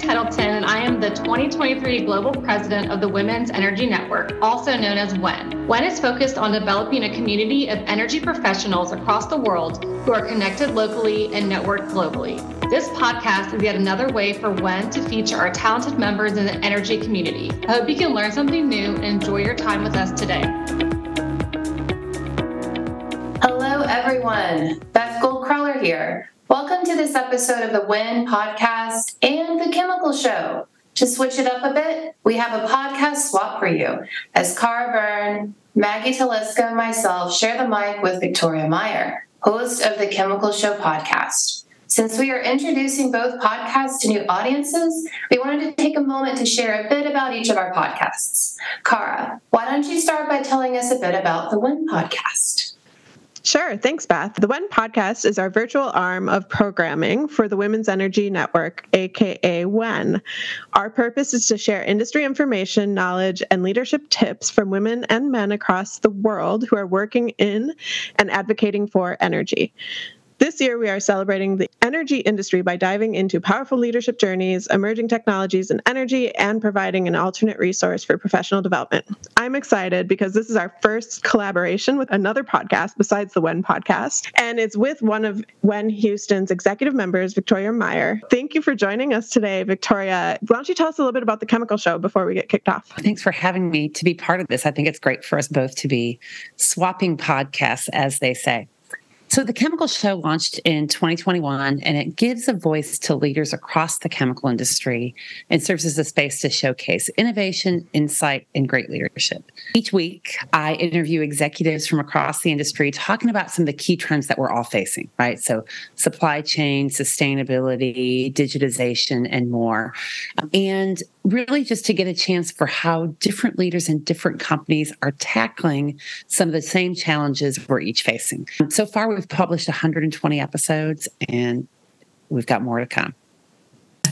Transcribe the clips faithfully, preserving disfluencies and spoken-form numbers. Tettleton, and I am the twenty twenty-three Global President of the Women's Energy Network, also known as WEN. WEN is focused on developing a community of energy professionals across the world who are connected locally and networked globally. This podcast is yet another way for WEN to feature our talented members in the energy community. I hope you can learn something new and enjoy your time with us today. Hello, everyone. Beth Gould Creller here. Welcome to this episode of the WEN Podcast and the Chemical Show. To switch it up a bit, we have a podcast swap for you as Cara Byrne, Maggie Teliska, and myself share the mic with Victoria Meyer, host of the Chemical Show Podcast. Since we are introducing both podcasts to new audiences, we wanted to take a moment to share a bit about each of our podcasts. Cara, why don't you start by telling us a bit about the WEN Podcast? Sure. Thanks, Beth. The WEN Podcast is our virtual arm of programming for the Women's Energy Network, aka WEN. Our purpose is to share industry information, knowledge, and leadership tips from women and men across the world who are working in and advocating for energy. This year, we are celebrating the energy industry by diving into powerful leadership journeys, emerging technologies in energy, and providing an alternate resource for professional development. I'm excited because this is our first collaboration with another podcast besides the WEN Podcast, and it's with one of WEN Houston's executive members, Victoria Meyer. Thank you for joining us today, Victoria. Why don't you tell us a little bit about the Chemical Show before we get kicked off? Thanks for having me to be part of this. I think it's great for us both to be swapping podcasts, as they say. So the Chemical Show launched in twenty twenty-one, and it gives a voice to leaders across the chemical industry and serves as a space to showcase innovation, insight, and great leadership. Each week, I interview executives from across the industry talking about some of the key trends that we're all facing, right? So supply chain, sustainability, digitization, and more. And really just to get a chance for how different leaders in different companies are tackling some of the same challenges we're each facing. So far, we've published one hundred twenty episodes, and we've got more to come.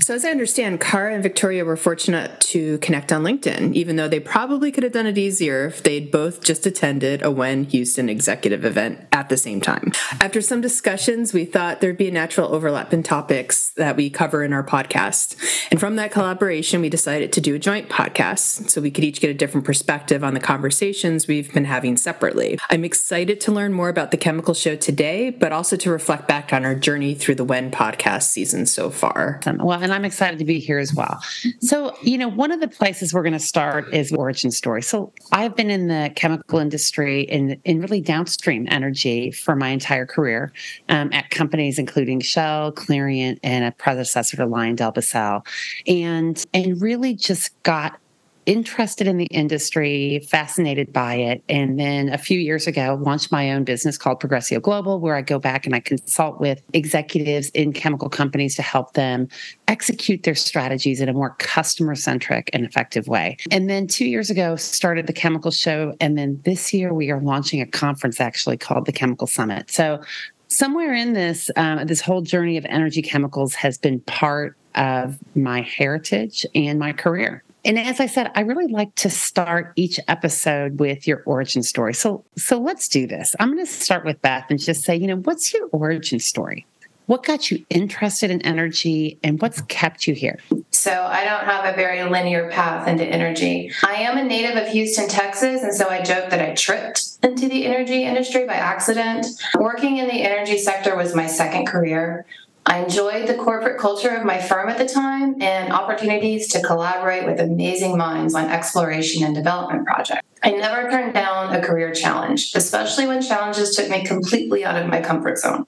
So as I understand, Cara and Victoria were fortunate to connect on LinkedIn, even though they probably could have done it easier if they'd both just attended a WEN Houston executive event at the same time. After some discussions, we thought there'd be a natural overlap in topics that we cover in our podcast. And from that collaboration, we decided to do a joint podcast so we could each get a different perspective on the conversations we've been having separately. I'm excited to learn more about the Chemical Show today, but also to reflect back on our journey through the WEN Podcast season so far. Well, and I'm excited to be here as well. So, you know, one of the places we're going to start is origin story. So I've been in the chemical industry in, in really downstream energy for my entire career um, at companies including Shell, Clariant, and a predecessor to LyondellBasell, and and really just got interested in the industry, fascinated by it. And then a few years ago, launched my own business called Progressio Global, where I go back and I consult with executives in chemical companies to help them execute their strategies in a more customer-centric and effective way. And then two years ago, started the Chemical Show. And then this year, we are launching a conference actually called the Chemical Summit. So somewhere in this, um, this whole journey of energy chemicals has been part of my heritage and my career. And as I said, I really like to start each episode with your origin story. So, so let's do this. I'm going to start with Beth and just say, you know, what's your origin story? What got you interested in energy and what's kept you here? So I don't have a very linear path into energy. I am a native of Houston, Texas, and so I joke that I tripped into the energy industry by accident. Working in the energy sector was my second career. I enjoyed the corporate culture of my firm at the time and opportunities to collaborate with amazing minds on exploration and development projects. I never turned down a career challenge, especially when challenges took me completely out of my comfort zone.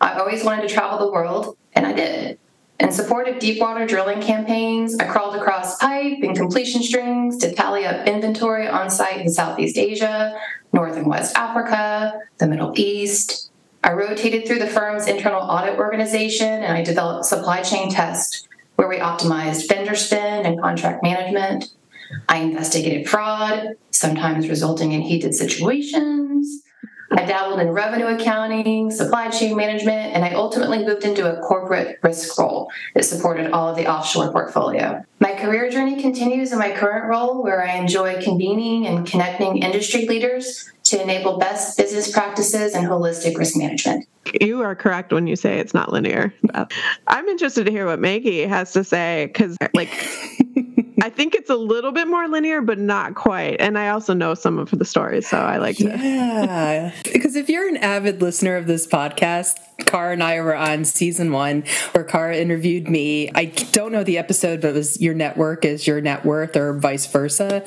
I always wanted to travel the world, and I did. In support of deepwater drilling campaigns, I crawled across pipe and completion strings to tally up inventory on site in Southeast Asia, North and West Africa, the Middle East. I rotated through the firm's internal audit organization, and I developed supply chain tests where we optimized vendor spend and contract management. I investigated fraud, sometimes resulting in heated situations. I dabbled in revenue accounting, supply chain management, and I ultimately moved into a corporate risk role that supported all of the offshore portfolio. My career journey continues in my current role, where I enjoy convening and connecting industry leaders to enable best business practices and holistic risk management. You are correct when you say it's not linear. I'm interested to hear what Maggie has to say, because like, I think it's a little bit more linear, but not quite. And I also know some of the stories, so I like yeah. to. Yeah, because if you're an avid listener of this podcast, Cara and I were on season one where Cara interviewed me. I don't know the episode, but it was your network is your net worth or vice versa.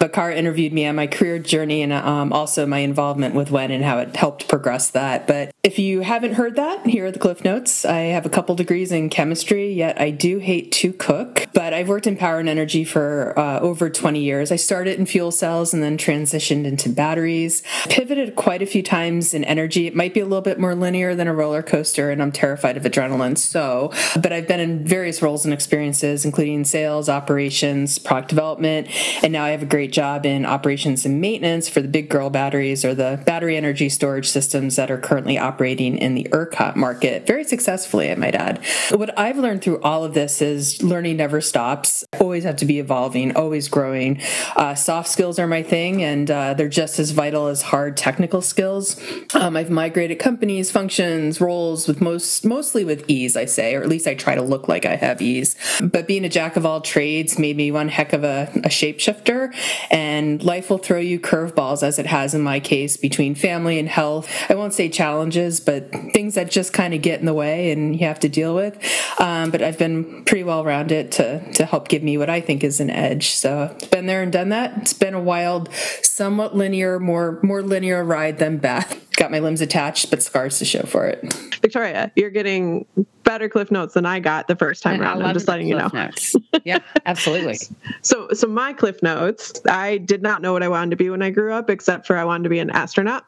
But Cara interviewed me on my career journey and um, also my involvement with W E N and how it helped progress that. But if you haven't heard that, here are the Cliff Notes. I have a couple degrees in chemistry, yet I do hate to cook. But I've worked in power and energy for uh, over twenty years. I started in fuel cells and then transitioned into batteries. Pivoted quite a few times in energy. It might be a little bit more linear than a roller coaster, and I'm terrified of adrenaline. So, but I've been in various roles and experiences, including sales, operations, product development, and now I have a great job in operations and maintenance for the big girl batteries or the battery energy storage systems that are currently operating in the ERCOT market very successfully, I might add. What I've learned through all of this is learning never stops. Always have to be evolving, always growing. Uh, soft skills are my thing, and uh, they're just as vital as hard technical skills. Um, I've migrated companies, functions, roles with most mostly with ease, I say, or at least I try to look like I have ease. But being a jack of all trades made me one heck of a, a shapeshifter, and life will throw you curveballs, as it has in my case, between family and health. I won't say challenges, but things that just kind of get in the way and you have to deal with. Um, but I've been pretty well rounded to, to help give me what I think is an edge. So I've been there and done that. It's been a wild, somewhat linear, more more linear ride than Beth. Got my limbs attached, but scars to show for it. Victoria, you're getting better Cliff Notes than I got the first time and around. I'm just letting you know. Notes. Yeah, absolutely. So, so my Cliff Notes, I did not know what I wanted to be when I grew up, except for I wanted to be an astronaut.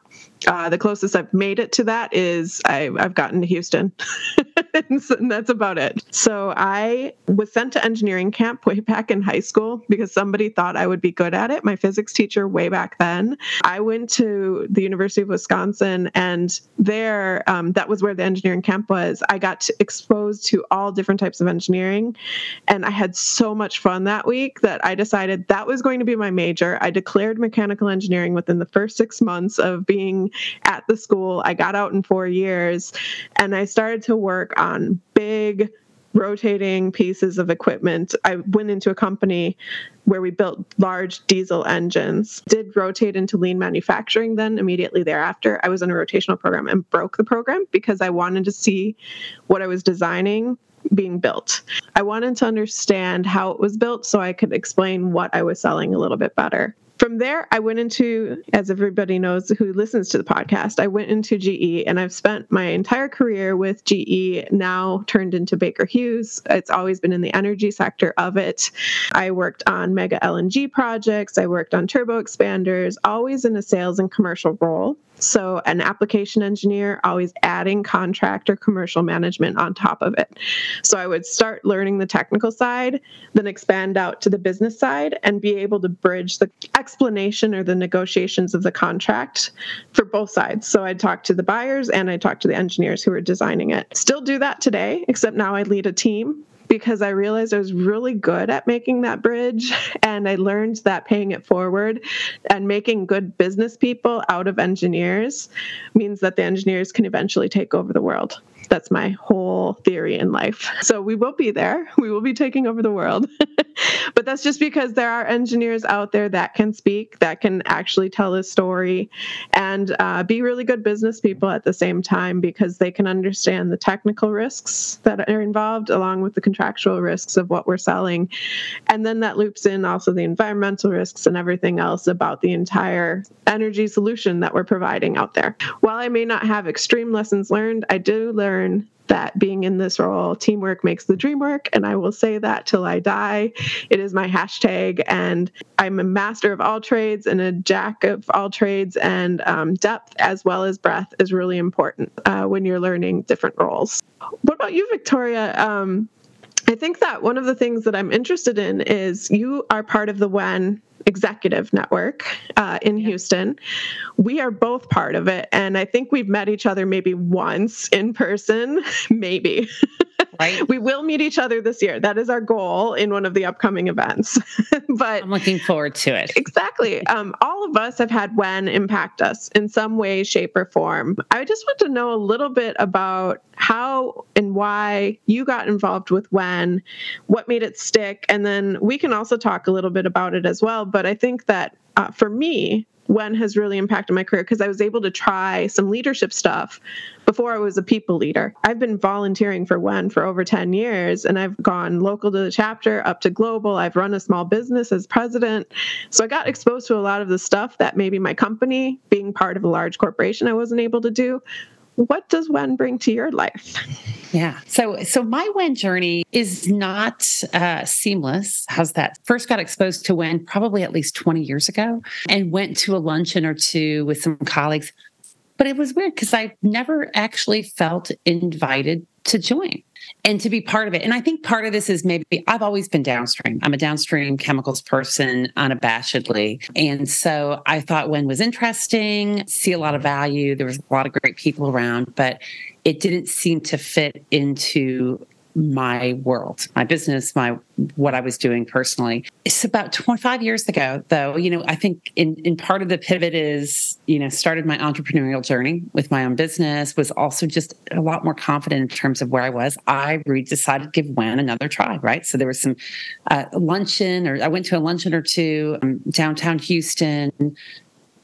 Uh, the closest I've made it to that is I, I've gotten to Houston, and, so, and that's about it. So I was sent to engineering camp way back in high school because somebody thought I would be good at it. My physics teacher way back then. I went to the University of Wisconsin, and there, um, that was where the engineering camp was. I got to, exposed to all different types of engineering, and I had so much fun that week that I decided that was going to be my major. I declared mechanical engineering within the first six months of being at the school. I got out in four years and I started to work on big rotating pieces of equipment. I went into a company where we built large diesel engines, did rotate into lean manufacturing. Then immediately thereafter, I was in a rotational program and broke the program because I wanted to see what I was designing being built. I wanted to understand how it was built so I could explain what I was selling a little bit better. From there, I went into, as everybody knows who listens to the podcast, I went into G E, and I've spent my entire career with G E, now turned into Baker Hughes. It's always been in the energy sector of it. I worked on mega L N G projects. I worked on turbo expanders, always in a sales and commercial role. So an application engineer, always adding contract or commercial management on top of it. So I would start learning the technical side, then expand out to the business side and be able to bridge the explanation or the negotiations of the contract for both sides. So I talked to the buyers and I talked to the engineers who were designing it. Still do that today, except now I lead a team, because I realized I was really good at making that bridge, and I learned that paying it forward and making good business people out of engineers means that the engineers can eventually take over the world. That's my whole theory in life. So we will be there. We will be taking over the world. But that's just because there are engineers out there that can speak, that can actually tell a story, and uh, be really good business people at the same time, because they can understand the technical risks that are involved along with the contractual risks of what we're selling. And then that loops in also the environmental risks and everything else about the entire energy solution that we're providing out there. While I may not have extreme lessons learned, I do learn that being in this role, teamwork makes the dream work. And I will say that till I die. It is my hashtag. And I'm a master of all trades and a jack of all trades. And um, depth as well as breadth is really important uh, when you're learning different roles. What about you, Victoria? Um, I think that one of the things that I'm interested in is you are part of the W E N Executive Network uh, in yeah. Houston. We are both part of it. And I think we've met each other maybe once in person, maybe. Right. We will meet each other this year. That is our goal in one of the upcoming events. But I'm looking forward to it. Exactly. Um, all of us have had W E N impact us in some way, shape, or form. I just want to know a little bit about how and why you got involved with W E N, what made it stick, and then we can also talk a little bit about it as well. But I think that uh, for me, W E N has really impacted my career because I was able to try some leadership stuff before I was a people leader. I've been volunteering for W E N for over ten years, and I've gone local to the chapter, up to global. I've run a small business as president. So I got exposed to a lot of the stuff that maybe my company, being part of a large corporation, I wasn't able to do. What does W E N bring to your life? Yeah. So so my W E N journey is not uh, seamless. How's that? First got exposed to W E N probably at least twenty years ago and went to a luncheon or two with some colleagues. But it was weird because I never actually felt invited to join and to be part of it. And I think part of this is maybe I've always been downstream. I'm a downstream chemicals person unabashedly. And so I thought W E N was interesting, see a lot of value. There was a lot of great people around, but it didn't seem to fit into my world, my business, my what I was doing personally. It's about twenty-five years ago, though. You know, I think in, in part of the pivot is, you know, started my entrepreneurial journey with my own business, was also just a lot more confident in terms of where I was. I really decided to give W E N another try, right? So there was some uh, luncheon, or I went to a luncheon or two um, downtown Houston.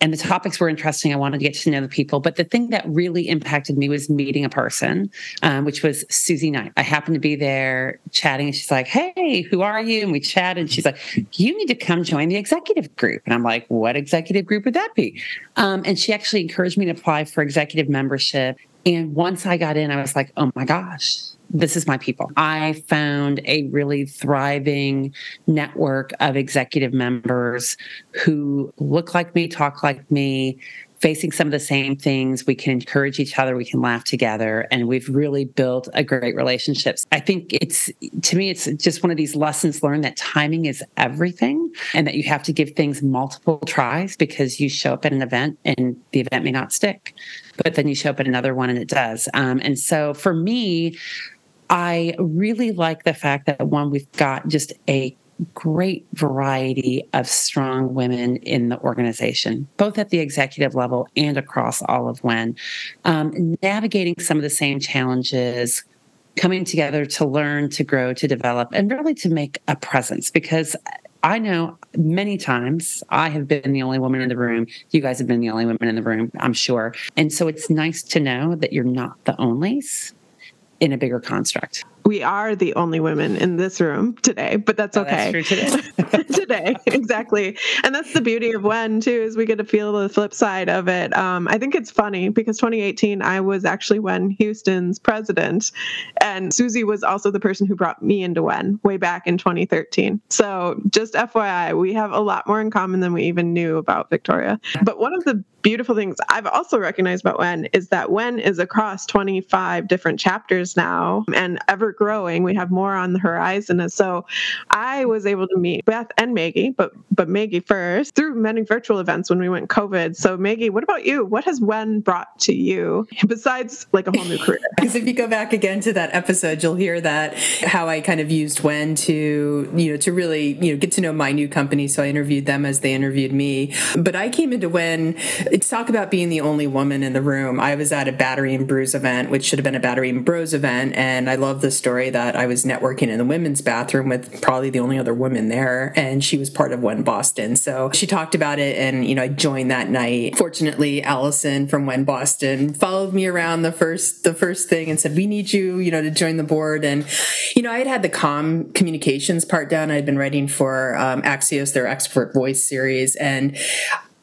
And the topics were interesting. I wanted to get to know the people. But the thing that really impacted me was meeting a person, um, which was Susie Knight. I happened to be there chatting. And she's like, hey, who are you? And we chat. And she's like, you need to come join the executive group. And I'm like, what executive group would that be? Um, and she actually encouraged me to apply for executive membership. And once I got in, I was like, oh my gosh, this is my people. I found a really thriving network of executive members who look like me, talk like me, facing some of the same things. We can encourage each other. We can laugh together. And we've really built a great relationship. I think it's, to me, it's just one of these lessons learned that timing is everything and that you have to give things multiple tries because you show up at an event and the event may not stick, but then you show up at another one and it does. Um, and so for me, I really like the fact that, one, we've got just a great variety of strong women in the organization, both at the executive level and across all of W E N, um, navigating some of the same challenges, coming together to learn, to grow, to develop, and really to make a presence. Because I know many times I have been the only woman in the room. You guys have been the only women in the room, I'm sure. And so it's nice to know that you're not the onlys in a bigger construct. We are the only women in this room today, but that's oh, okay. That's true today. Today, exactly. And that's the beauty of W E N, too, is we get to feel the flip side of it. Um, I think it's funny because twenty eighteen, I was actually W E N Houston's president, and Susie was also the person who brought me into W E N way back in twenty thirteen. So just F Y I, we have a lot more in common than we even knew about, Victoria. But one of the beautiful things I've also recognized about W E N is that W E N is across twenty-five different chapters now and ever growing. We have more on the horizon. And so I was able to meet Beth and Maggie, but but Maggie first, through many virtual events when we went COVID. So Maggie, what about you? What has W E N brought to you besides like a whole new career? Because if you go back again to that episode, you'll hear that how I kind of used W E N to, you know, to really, you know, get to know my new company. So I interviewed them as they interviewed me. But I came into W E N. It's talk about being the only woman in the room. I was at a Battery and Brews event, which should have been a Battery and Bros event. And I love the story that I was networking in the women's bathroom with probably the only other woman there. And she was part of W E N Boston. So she talked about it. And, you know, I joined that night. Fortunately, Allison from W E N Boston followed me around the first, the first thing and said, we need you, you know, to join the board. And, you know, I had had the comm communications part down. I'd been writing for um, Axios, their Expert Voice series. And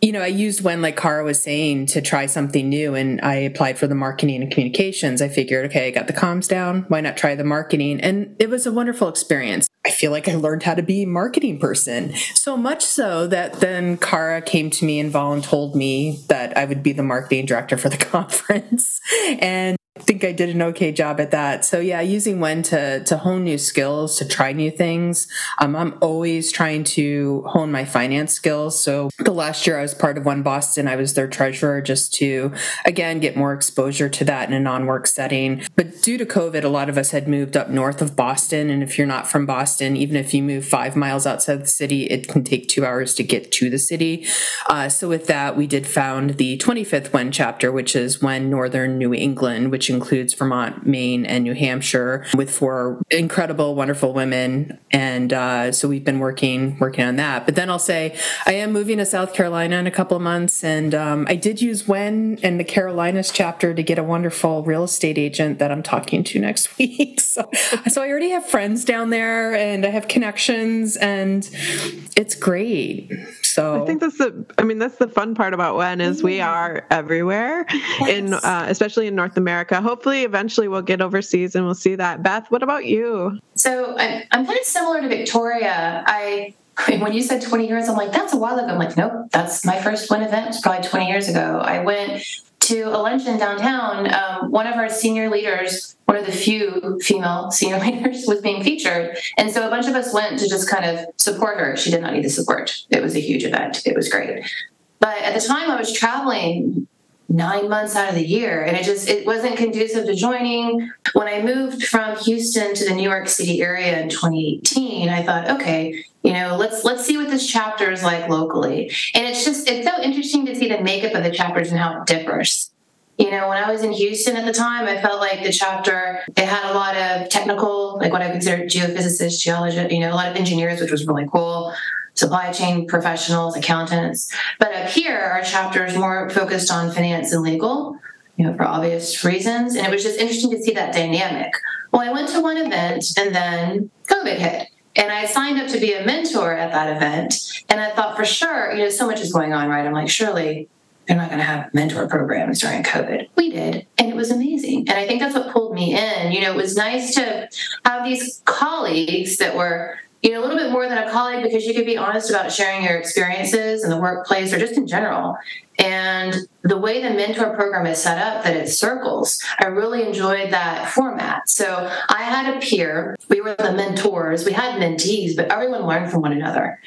you know, I used W E N, like Cara was saying, to try something new, and I applied for the marketing and communications. I figured, okay, I got the comms down. Why not try the marketing? And it was a wonderful experience. I feel like I learned how to be a marketing person. So much so that then Cara came to me and voluntold me that I would be the marketing director for the conference. And I think I did an okay job at that. So yeah, using WEN to to hone new skills, to try new things. Um, I'm always trying to hone my finance skills. So the last year I was part of WEN Boston. I was their treasurer just to, again, get more exposure to that in a non-work setting. But due to COVID, a lot of us had moved up north of Boston. And if you're not from Boston, even if you move five miles outside the city, it can take two hours to get to the city. Uh, so with that, we did found the twenty-fifth WEN chapter, which is WEN Northern New England, which includes Vermont, Maine, and New Hampshire, with four incredible, wonderful women. And uh, so we've been working working on that. But then I'll say I am moving to South Carolina in a couple of months, and um, I did use WEN and the Carolinas chapter to get a wonderful real estate agent that I'm talking to next week. So, so I already have friends down there, and I have connections, and it's great. So I think that's the, I mean, that's the fun part about WEN is we are everywhere, yes. in uh, especially in North America. Hopefully, eventually we'll get overseas and we'll see that. Beth, what about you? So I'm, I'm kind of similar to Victoria. I, when you said twenty years, I'm like, that's a while ago. I'm like, nope, that's my first WEN event. It was probably twenty years ago. I went to a luncheon downtown. Um, one of our senior leaders, one of the few female senior leaders, was being featured. And so a bunch of us went to just kind of support her. She did not need the support. It was a huge event. It was great. But at the time I was traveling nine months out of the year, and it just, it wasn't conducive to joining. When I moved from Houston to the New York City area in twenty eighteen, I thought, okay, you know, let's let's see what this chapter is like locally. And it's just, it's so interesting to see the makeup of the chapters and how it differs. You know, when I was in Houston at the time, I felt like the chapter, it had a lot of technical, like what I consider geophysicists, geologists, you know, a lot of engineers, which was really cool, supply chain professionals, accountants. But up here, our chapter is more focused on finance and legal, you know, for obvious reasons. And it was just interesting to see that dynamic. Well, I went to one event and then COVID hit. And I signed up to be a mentor at that event. And I thought for sure, you know, so much is going on, right? I'm like, surely they're not going to have mentor programs during COVID. We did. And it was amazing. And I think that's what pulled me in. You know, it was nice to have these colleagues that were, you know, a little bit more than a colleague, because you could be honest about sharing your experiences in the workplace or just in general. And the way the mentor program is set up, that it circles, I really enjoyed that format. So I had a peer. We were the mentors. We had mentees, but everyone learned from one another.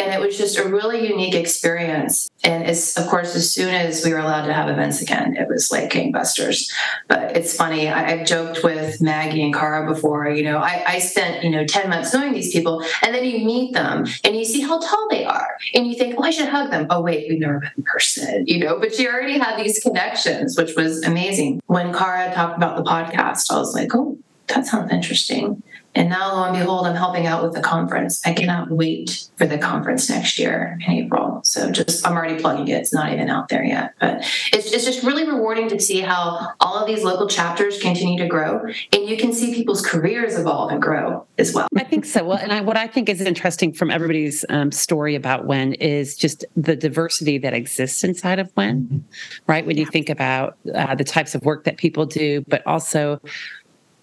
And it was just a really unique experience. And it's, of course, as soon as we were allowed to have events again, it was like gangbusters. But it's funny. I, I've joked with Maggie and Cara before, you know, I, I spent, you know, ten months knowing these people. And then you meet them and you see how tall they are. And you think, well, I should hug them. Oh, wait, we've never met in person, you know, but you already had these connections, which was amazing. When Cara talked about the podcast, I was like, oh, that sounds interesting. And now, lo and behold, I'm helping out with the conference. I cannot wait for the conference next year in April. So just, I'm already plugging it. It's not even out there yet. But it's, it's just really rewarding to see how all of these local chapters continue to grow. And you can see people's careers evolve and grow as well. I think so. Well, and I, what I think is interesting from everybody's um, story about WEN is just the diversity that exists inside of WEN, right? When you think about uh, the types of work that people do, but also,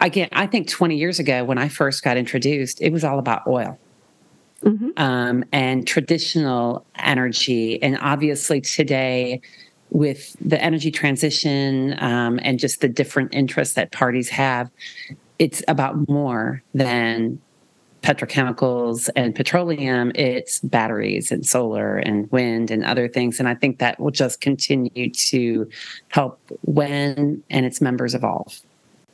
again, I think twenty years ago when I first got introduced, it was all about oil, mm-hmm. um, and traditional energy. And obviously today with the energy transition um, and just the different interests that parties have, it's about more than petrochemicals and petroleum. It's batteries and solar and wind and other things. And I think that will just continue to help WEN and its members evolve.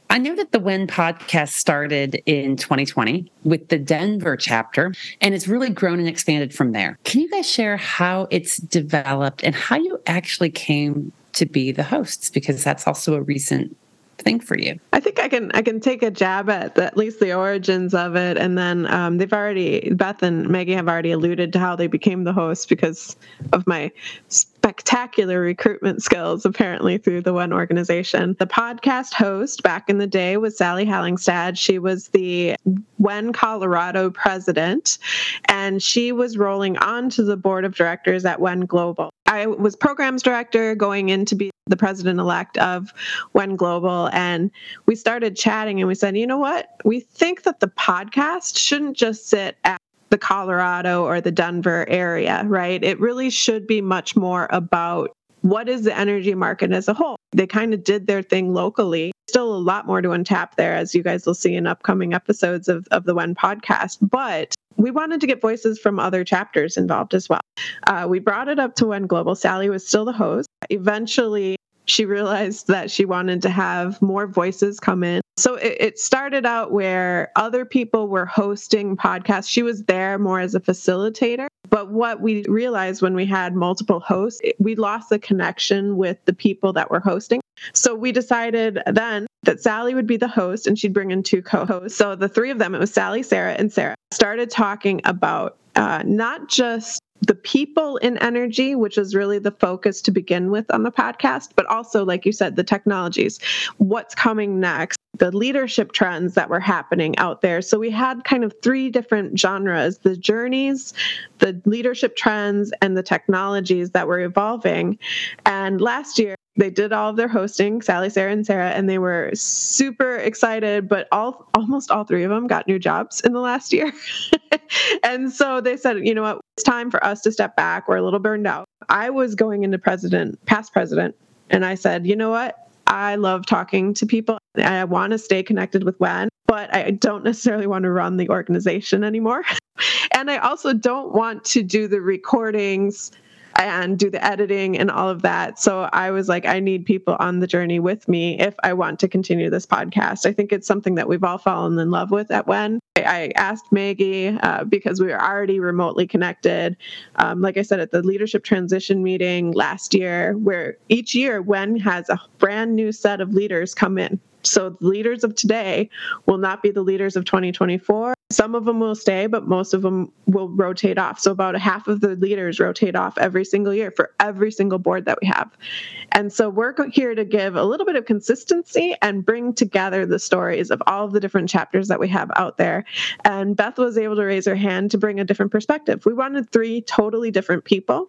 I know that the WEN podcast started in twenty twenty with the Denver chapter, and it's really grown and expanded from there. Can you guys share how it's developed and how you actually came to be the hosts? Because that's also a recent thing for you. I think I can I can take a jab at the, at least the origins of it. And then um, they've already, Beth and Maggie have already alluded to how they became the hosts because of my spectacular recruitment skills, apparently, through the WEN organization. The podcast host back in the day was Sally Hallingstad. She was the WEN Colorado president, and she was rolling onto the board of directors at WEN Global. I was programs director going in to be the president-elect of WEN Global, and we started chatting, and we said, you know what? We think that the podcast shouldn't just sit at the Colorado or the Denver area, right? It really should be much more about what is the energy market as a whole? They kind of did their thing locally. Still a lot more to untap there, as you guys will see in upcoming episodes of, of the W E N podcast. But we wanted to get voices from other chapters involved as well. Uh, we brought it up to W E N Global. Sally was still the host. Eventually, she realized that she wanted to have more voices come in. So it, it started out where other people were hosting podcasts. She was there more as a facilitator. But what we realized when we had multiple hosts, it, we lost the connection with the people that were hosting. So we decided then that Sally would be the host and she'd bring in two co-hosts. So the three of them, it was Sally, Sarah, and Sarah, started talking about uh, not just the people in energy, which is really the focus to begin with on the podcast, but also, like you said, the technologies, what's coming next, the leadership trends that were happening out there. So we had kind of three different genres, the journeys, the leadership trends, and the technologies that were evolving. And last year, they did all of their hosting, Sally, Sarah, and Sarah, and they were super excited, but all almost all three of them got new jobs in the last year. And so they said, you know what, it's time for us to step back. We're a little burned out. I was going into president, past president, and I said, you know what, I love talking to people. I want to stay connected with W E N, but I don't necessarily want to run the organization anymore. And I also don't want to do the recordings and do the editing and all of that. So I was like, I need people on the journey with me if I want to continue this podcast. I think it's something that we've all fallen in love with at W E N. I asked Maggie uh, because we were already remotely connected. Um, like I said, at the leadership transition meeting last year, where each year W E N has a brand new set of leaders come in. So the leaders of today will not be the leaders of twenty twenty-four. Some of them will stay, but most of them will rotate off. So about a half of the leaders rotate off every single year for every single board that we have. And so we're here to give a little bit of consistency and bring together the stories of all of the different chapters that we have out there. And Beth was able to raise her hand to bring a different perspective. We wanted three totally different people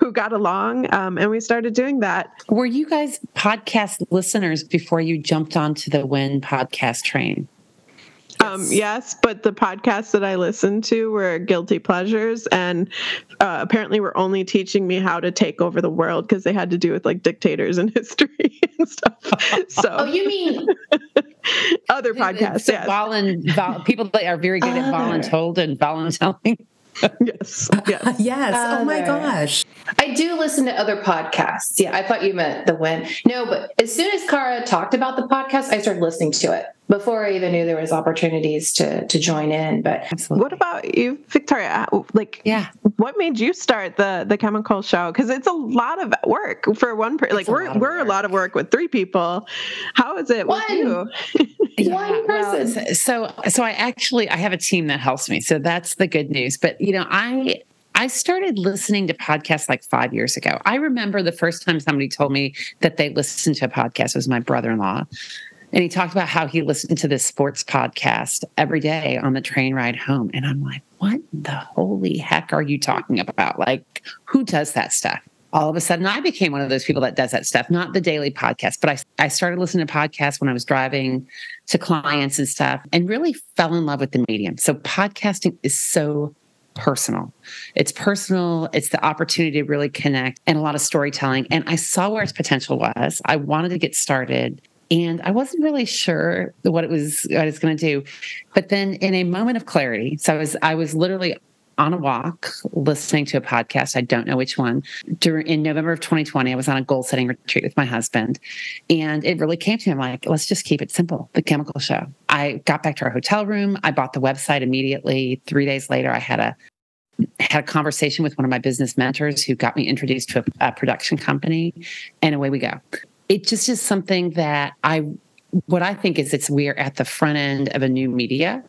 who got along, um, and we started doing that. Were you guys podcast listeners before you jumped onto the W E N podcast train? Um, yes, but the podcasts that I listened to were guilty pleasures, and uh, apparently were only teaching me how to take over the world because they had to do with like dictators and history and stuff. So, oh, you mean other podcasts? So yes, volun- vol- people that are very good at voluntold and voluntelling. Yes. Yes. yes. Uh, oh my gosh. I do listen to other podcasts. Yeah. I thought you meant the W E N. No, but as soon as Cara talked about the podcast, I started listening to it before I even knew there was opportunities to, to join in. But absolutely. What about you, Victoria? Like, yeah. What made you start the, the Chemical Show? Cause it's a lot of work for one person. Like we're, we're work. a lot of work with three people. How is it one. with you? Yeah, one person. Well, so, so I actually, I have a team that helps me. So that's the good news. But, you know, I, I started listening to podcasts like five years ago. I remember the first time somebody told me that they listened to a podcast was my brother-in-law. And he talked about how he listened to this sports podcast every day on the train ride home. And I'm like, what the holy heck are you talking about? Like, who does that stuff? All of a sudden, I became one of those people that does that stuff, not the daily podcast, but I, I started listening to podcasts when I was driving to clients and stuff and really fell in love with the medium. So podcasting is so personal. It's personal. It's the opportunity to really connect and a lot of storytelling. And I saw where its potential was. I wanted to get started. And I wasn't really sure what it was, what it's going to do. But then in a moment of clarity, so I was, I was literally on a walk, listening to a podcast. I don't know which one. During, in November of twenty twenty, I was on a goal setting retreat with my husband, and it really came to him like, let's just keep it simple. The Chemical Show. I got back to our hotel room. I bought the website immediately. Three days later, I had a had a conversation with one of my business mentors who got me introduced to a, a production company, and away we go. It just is something that I, what I think is, it's we're at the front end of a new media.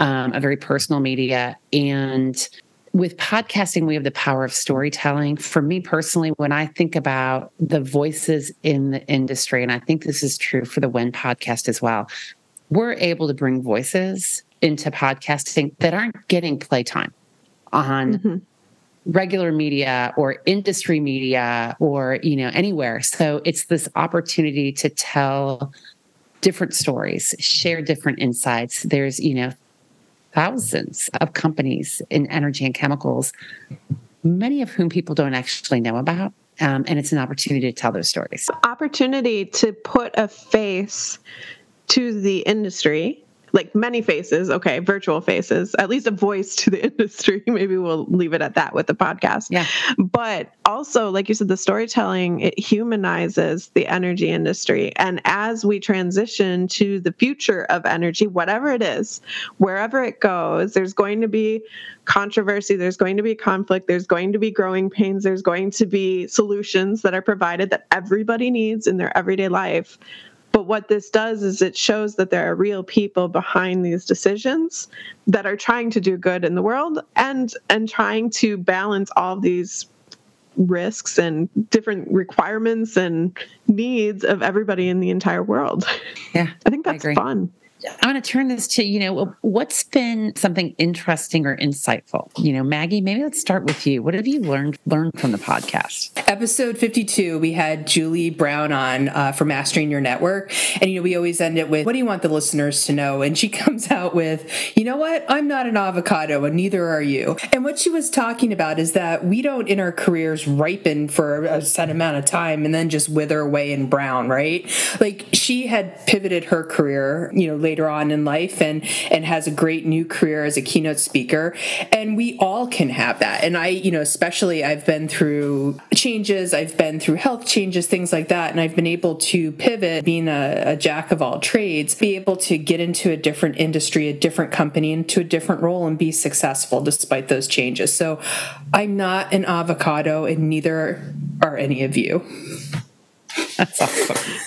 Um, a very personal media. And with podcasting, we have the power of storytelling. For me personally, when I think about the voices in the industry, and I think this is true for the W E N podcast as well, we're able to bring voices into podcasting that aren't getting playtime on mm-hmm. regular media or industry media or, you know, anywhere. So it's this opportunity to tell different stories, share different insights. There's, you know, thousands of companies in energy and chemicals, many of whom people don't actually know about. Um, and it's an opportunity to tell those stories. Opportunity to put a face to the industry, like many faces, okay, virtual faces, at least a voice to the industry. Maybe we'll leave it at that with the podcast. Yeah. But also, like you said, the storytelling, it humanizes the energy industry. And as we transition to the future of energy, whatever it is, wherever it goes, there's going to be controversy, there's going to be conflict, there's going to be growing pains, there's going to be solutions that are provided that everybody needs in their everyday life. But what this does is it shows that there are real people behind these decisions that are trying to do good in the world and and trying to balance all these risks and different requirements and needs of everybody in the entire world. Yeah, I think that's I fun. I want to turn this to, you know, what's been something interesting or insightful? You know, Maggie, maybe let's start with you. What have you learned learned from the podcast? Episode fifty-two, we had Julie Brown on uh, for Mastering Your Network. And, you know, we always end it with, what do you want the listeners to know? And she comes out with, you know what? I'm not an avocado and neither are you. And what she was talking about is that we don't in our careers ripen for a set amount of time and then just wither away and brown, right? Like she had pivoted her career, you know, later on in life and and has a great new career as a keynote speaker. And we all can have that. And I, you know, especially I've been through changes, I've been through health changes, things like that. And I've been able to pivot, being a, a jack of all trades, be able to get into a different industry, a different company, into a different role and be successful despite those changes. So I'm not an avocado and neither are any of you. That's awesome.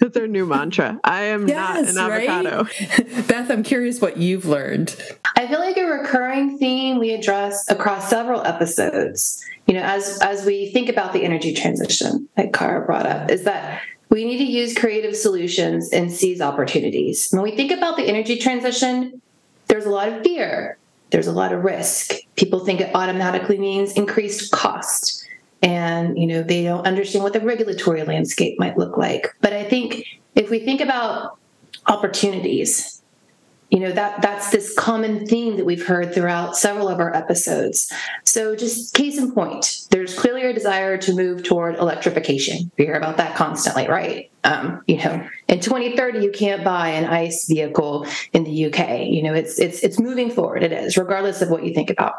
That's our new mantra. I am yes, not an avocado. Right? Beth, I'm curious what you've learned. I feel like a recurring theme we address across several episodes, you know, as, as we think about the energy transition that Cara brought up, is that we need to use creative solutions and seize opportunities. When we think about the energy transition, there's a lot of fear. There's a lot of risk. People think it automatically means increased cost. And, you know, they don't understand what the regulatory landscape might look like. But I think if we think about opportunities, you know, that that's this common theme that we've heard throughout several of our episodes. So just case in point, there's clearly a desire to move toward electrification. We hear about that constantly, right? Um, you know, in twenty thirty, you can't buy an ICE vehicle in the U K. You know, it's it's it's moving forward. It is, regardless of what you think about.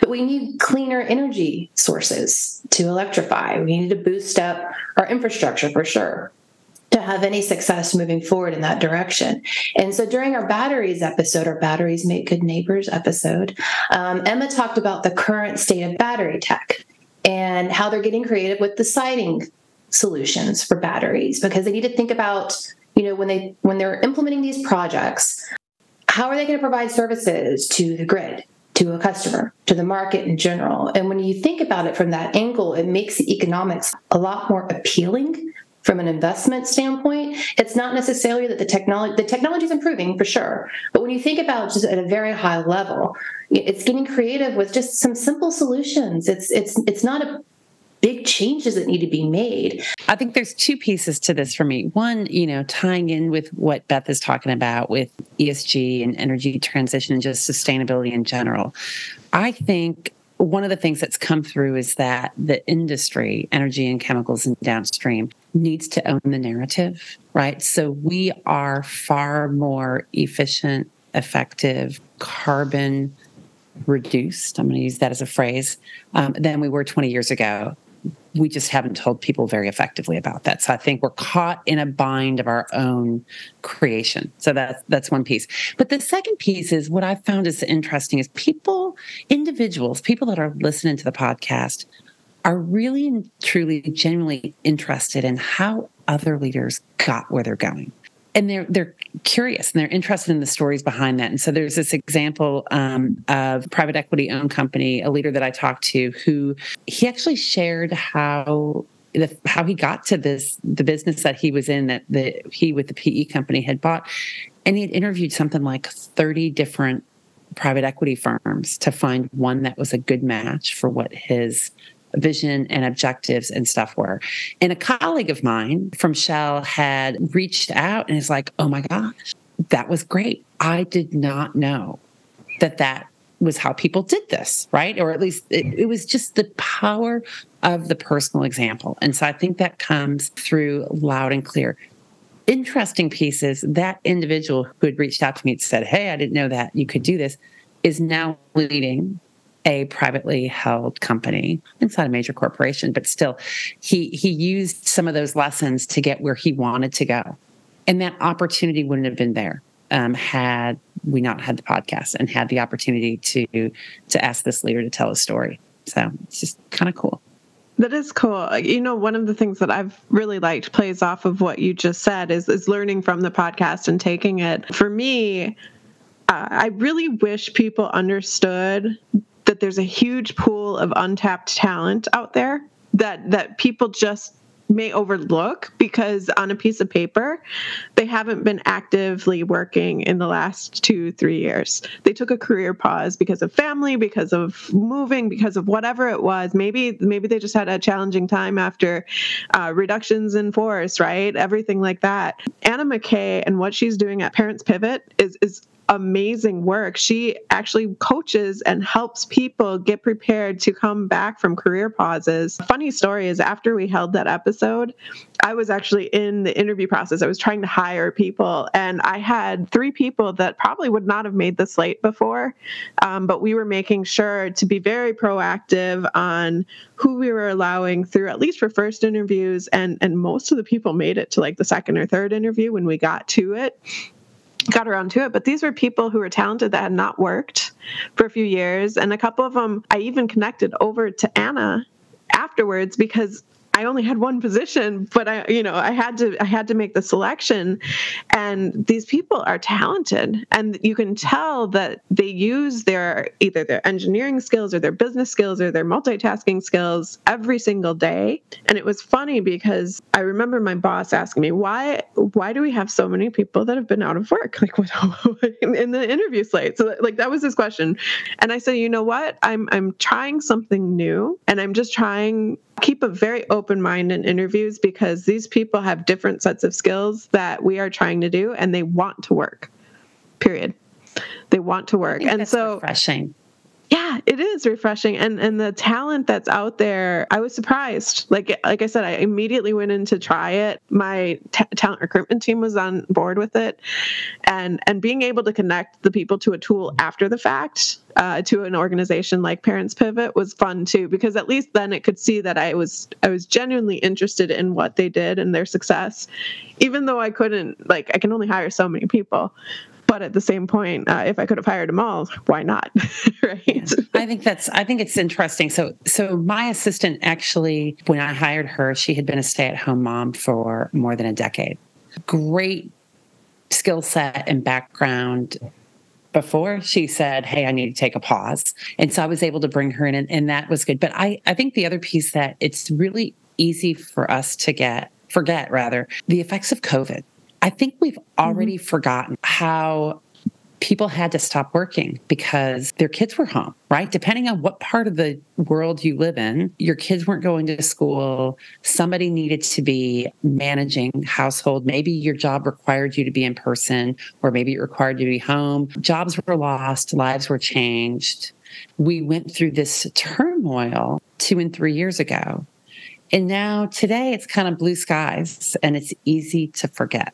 But we need cleaner energy sources to electrify. We need to boost up our infrastructure for sure to have any success moving forward in that direction. And so during our batteries episode, our Batteries Make Good Neighbors episode, um, Emma talked about the current state of battery tech and how they're getting creative with the siting solutions for batteries, because they need to think about, you know, when they when they're implementing these projects, how are they going to provide services to the grid, to a customer, to the market in general? And when you think about it from that angle, it makes the economics a lot more appealing from an investment standpoint. It's not necessarily that the technology, the technology is improving for sure, but when you think about just at a very high level, it's getting creative with just some simple solutions. It's it's it's not a big changes that need to be made. I think there's two pieces to this for me. One, you know, tying in with what Beth is talking about with E S G and energy transition and just sustainability in general. I think one of the things that's come through is that the industry, energy and chemicals and downstream, needs to own the narrative, right? So we are far more efficient, effective, carbon reduced, I'm going to use that as a phrase, um, than we were twenty years ago. We just haven't told people very effectively about that. So I think we're caught in a bind of our own creation. So that's, that's one piece. But the second piece is what I found is interesting is people, individuals, people that are listening to the podcast are really and truly genuinely interested in how other leaders got where they're going. And they're they're curious and they're interested in the stories behind that. And so there's this example um, of private equity owned company, a leader that I talked to, who he actually shared how the, how he got to this the business that he was in that the he with the P E company had bought, and he had interviewed something like thirty different private equity firms to find one that was a good match for what his vision and objectives and stuff were. And a colleague of mine from Shell had reached out and is like, oh my gosh, that was great. I did not know that that was how people did this, right? Or at least it, it was just the power of the personal example. And so I think that comes through loud and clear. Interesting piece is that individual who had reached out to me and said, hey, I didn't know that you could do this, is now leading a privately held company. It's not a major corporation, but still, he he used some of those lessons to get where he wanted to go. And that opportunity wouldn't have been there um, had we not had the podcast and had the opportunity to to ask this leader to tell a story. So it's just kind of cool. That is cool. You know, one of the things that I've really liked plays off of what you just said is, is learning from the podcast and taking it. For me, uh, I really wish people understood that there's a huge pool of untapped talent out there that, that people just may overlook because on a piece of paper, they haven't been actively working in the last two, three years. They took a career pause because of family, because of moving, because of whatever it was. Maybe maybe they just had a challenging time after uh, reductions in force, right? Everything like that. Anna McKay and what she's doing at Parents Pivot is is amazing work. She actually coaches and helps people get prepared to come back from career pauses. Funny story is after we held that episode, I was actually in the interview process. I was trying to hire people, and I had three people that probably would not have made the slate before, um, but we were making sure to be very proactive on who we were allowing through, at least for first interviews, and and most of the people made it to like the second or third interview when we got to it. got around to it, but these were people who were talented that had not worked for a few years. And a couple of them, I even connected over to Anna afterwards because I only had one position, but I, you know, I had to, I had to make the selection, and these people are talented, and you can tell that they use their, either their engineering skills or their business skills or their multitasking skills every single day. And it was funny because I remember my boss asking me, why, why do we have so many people that have been out of work? Like what, in the interview slate. So like, that was his question. And I said, you know what, I'm, I'm trying something new, and I'm just trying keep a very open mind in interviews because these people have different sets of skills that we are trying to do, and they want to work, period. They want to work. And that's so refreshing. Yeah, it is refreshing. And and the talent that's out there, I was surprised. Like like I said, I immediately went in to try it. My t- talent recruitment team was on board with it. And, and being able to connect the people to a tool after the fact, uh, to an organization like Parents Pivot was fun too, because at least then it could see that I was I was genuinely interested in what they did and their success, even though I couldn't, like I can only hire so many people. But at the same point, uh, if I could have hired them all, why not? Right? Yeah. I think that's, I think it's interesting. So, so my assistant actually, when I hired her, she had been a stay-at-home mom for more than a decade. Great skill set and background. Before she said, hey, I need to take a pause. And so I was able to bring her in, and, and that was good. But I, I think the other piece that it's really easy for us to get, forget rather, the effects of COVID. I think we've already mm-hmm. forgotten how people had to stop working because their kids were home, right? Depending on what part of the world you live in, your kids weren't going to school. Somebody needed to be managing household. Maybe your job required you to be in person, or maybe it required you to be home. Jobs were lost. Lives were changed. We went through this turmoil two and three years ago. And now today it's kind of blue skies, and it's easy to forget.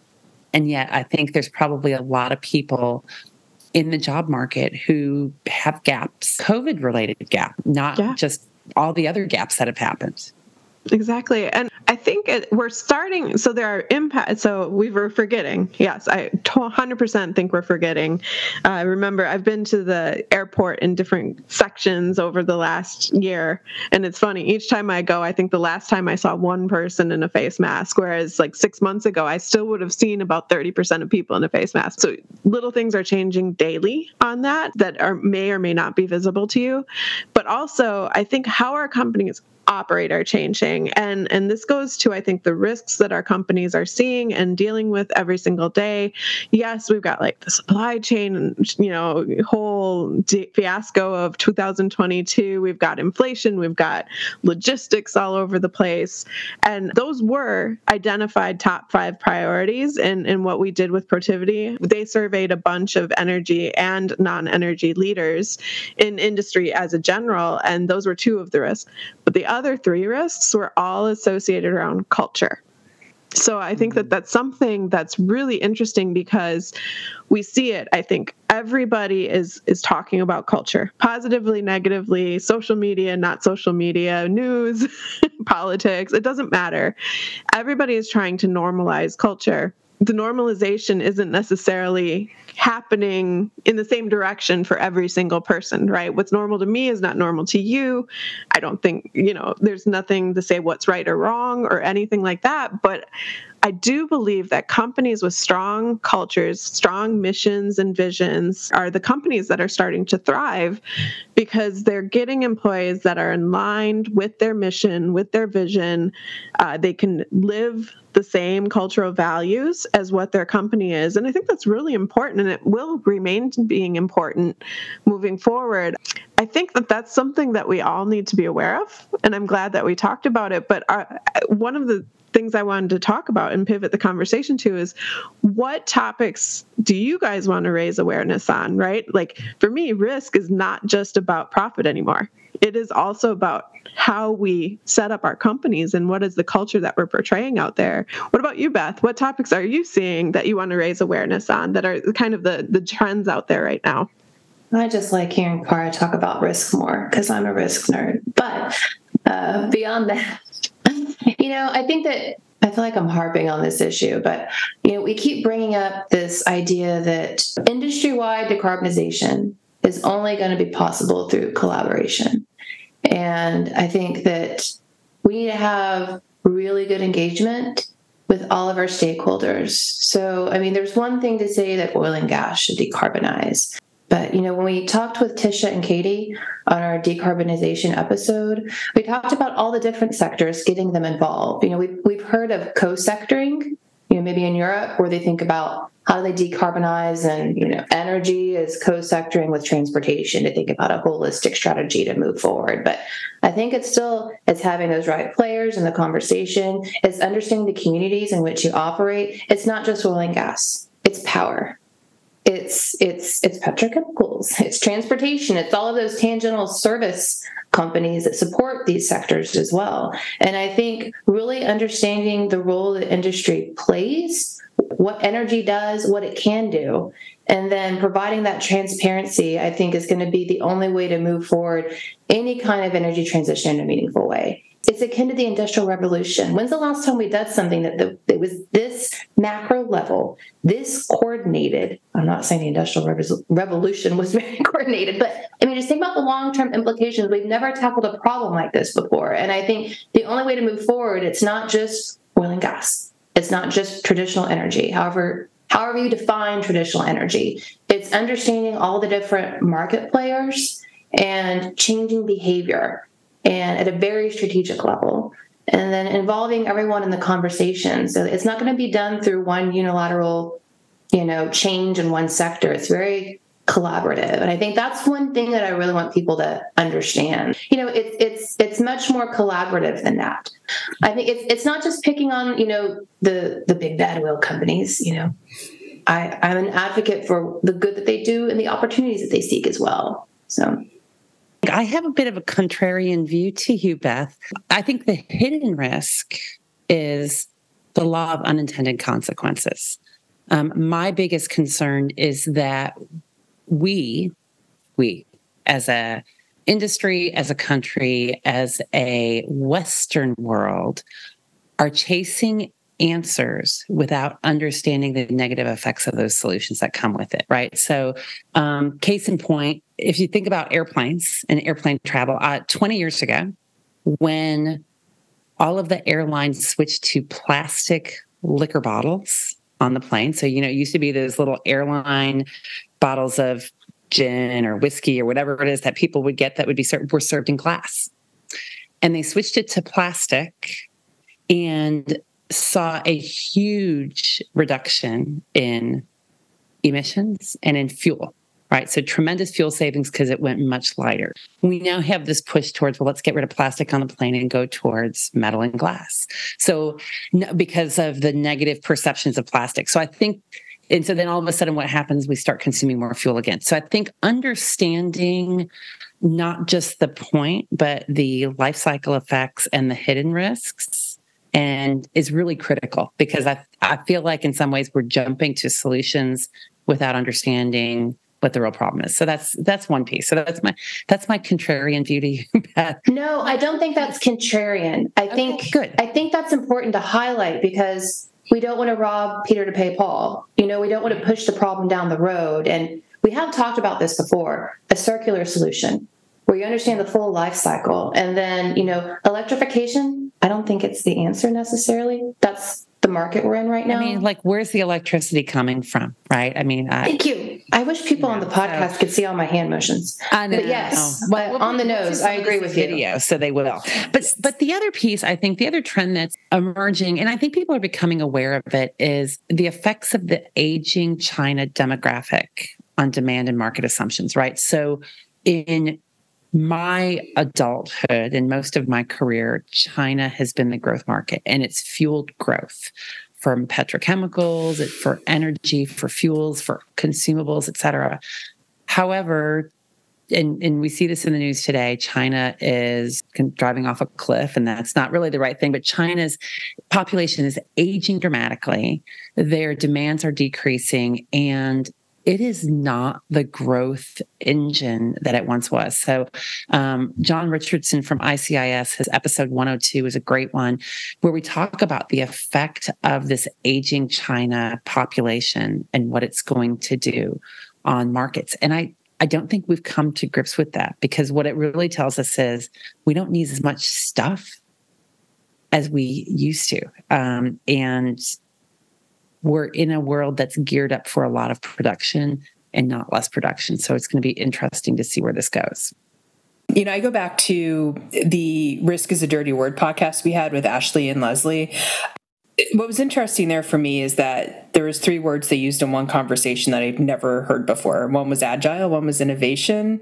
And yet I think there's probably a lot of people in the job market who have gaps, COVID-related gap, not yeah. just all the other gaps that have happened. Exactly. And I think it, we're starting, so there are impacts, so we were forgetting. Yes, I one hundred percent think we're forgetting. Uh, remember, I've been to the airport in different sections over the last year, and it's funny. Each time I go, I think the last time I saw one person in a face mask, whereas like six months ago, I still would have seen about thirty percent of people in a face mask. So little things are changing daily on that that are may or may not be visible to you. But also, I think how our companies operator changing. And, and this goes to, I think, the risks that our companies are seeing and dealing with every single day. Yes, we've got like the supply chain, you know, whole fiasco of two thousand twenty-two. We've got inflation. We've got logistics all over the place. And those were identified top five priorities in, in what we did with Protiviti. They surveyed a bunch of energy and non-energy leaders in industry as a general, and those were two of the risks. But the other three risks were all associated around culture. So I think that that's something that's really interesting because we see it. I think everybody is is talking about culture, positively, negatively, social media, not social media, news, politics. It doesn't matter. Everybody is trying to normalize culture. The normalization isn't necessarily happening in the same direction for every single person, right? What's normal to me is not normal to you. I don't think, you know, there's nothing to say what's right or wrong or anything like that. But I do believe that companies with strong cultures, strong missions and visions are the companies that are starting to thrive because they're getting employees that are in line with their mission, with their vision. Uh, they can live the same cultural values as what their company is. And I think that's really important, and it will remain being important moving forward. I think that that's something that we all need to be aware of, and I'm glad that we talked about it. But our, one of the things I wanted to talk about and pivot the conversation to is what topics do you guys want to raise awareness on, right? Like for me, risk is not just about profit anymore. It is also about how we set up our companies and what is the culture that we're portraying out there. What about you, Beth? What topics are you seeing that you want to raise awareness on that are kind of the, the trends out there right now? I just like hearing Cara talk about risk more because I'm a risk nerd. But uh, beyond that, you know, I think that I feel like I'm harping on this issue, but, you know, we keep bringing up this idea that industry-wide decarbonization is only going to be possible through collaboration. And I think that we need to have really good engagement with all of our stakeholders. So, I mean, there's one thing to say that oil and gas should decarbonize. But, you know, when we talked with Tisha and Katie on our decarbonization episode, we talked about all the different sectors, getting them involved. You know, we've, we've heard of co-sectoring, you know, maybe in Europe where they think about how do they decarbonize, and, you know, energy is co-sectoring with transportation to think about a holistic strategy to move forward. But I think it's still, it's having those right players in the conversation. It's understanding the communities in which you operate. It's not just oil and gas, it's power. It's it's it's petrochemicals, it's transportation, it's all of those tangential service companies that support these sectors as well. And I think really understanding the role that industry plays, what energy does, what it can do, and then providing that transparency, I think, is going to be the only way to move forward any kind of energy transition in a meaningful way. It's akin to the Industrial Revolution. When's the last time we did something that the, it was this macro level, this coordinated? I'm not saying the Industrial Revo- Revolution was very coordinated, but I mean, just think about the long-term implications. We've never tackled a problem like this before. And I think the only way to move forward, it's not just oil and gas. It's not just traditional energy. However, however you define traditional energy, it's understanding all the different market players and changing behavior, and at a very strategic level, and then involving everyone in the conversation. So it's not going to be done through one unilateral, you know, change in one sector. It's very collaborative. And I think that's one thing that I really want people to understand. You know, it's it's it's much more collaborative than that. I think it's it's not just picking on, you know, the the big bad oil companies, you know. I, I'm an advocate for the good that they do and the opportunities that they seek as well. So I have a bit of a contrarian view to you, Beth. I think the hidden risk is the law of unintended consequences. Um, my biggest concern is that we, we as a industry, as a country, as a Western world, are chasing answers without understanding the negative effects of those solutions that come with it, right? So um, case in point, if you think about airplanes and airplane travel, uh, twenty years ago, when all of the airlines switched to plastic liquor bottles on the plane. So, you know, it used to be those little airline bottles of gin or whiskey or whatever it is that people would get that would be served, were served in glass. and they switched it to plastic and saw a huge reduction in emissions and in fuel, right? So tremendous fuel savings because it went much lighter. We now have this push towards, well, let's get rid of plastic on the plane and go towards metal and glass. So no, because of the negative perceptions of plastic. So I think, and so then all of a sudden what happens, we start consuming more fuel again. So I think understanding not just the point, but the life cycle effects and the hidden risks and is really critical because I I feel like in some ways we're jumping to solutions without understanding what the real problem is. So that's that's one piece. So that's my that's my contrarian view to you, Beth. No, I don't think that's contrarian. I okay, think good. I think that's important to highlight because we don't want to rob Peter to pay Paul. You know, we don't want to push the problem down the road. And we have talked about this before, a circular solution where you understand the full life cycle. And then, you know, electrification, I don't think it's the answer necessarily. That's the market we're in right now. I mean, like, where's the electricity coming from, right? I mean, I, thank you. I wish people yeah, on the podcast so, could see all my hand motions. I know. But yes, no. Well, but on the nose, I agree with video, you. Video, so they will. But but the other piece, I think, the other trend that's emerging, and I think people are becoming aware of it, is the effects of the aging China demographic on demand and market assumptions, right? So in my adulthood and most of my career, China has been the growth market, and it's fueled growth from petrochemicals, for energy, for fuels, for consumables, et cetera. However, and, and we see this in the news today, China is driving off a cliff, and that's not really the right thing, but China's population is aging dramatically. Their demands are decreasing, and it is not the growth engine that it once was. So um, John Richardson from I C I S, his episode one oh two is a great one where we talk about the effect of this aging China population and what it's going to do on markets. And I, I don't think we've come to grips with that because what it really tells us is we don't need as much stuff as we used to. Um, and we're in a world that's geared up for a lot of production and not less production. So it's going to be interesting to see where this goes. You know, I go back to the Risk is a Dirty Word podcast we had with Ashley and Leslie. What was interesting there for me is that there was three words they used in one conversation that I've never heard before. One was agile, one was innovation,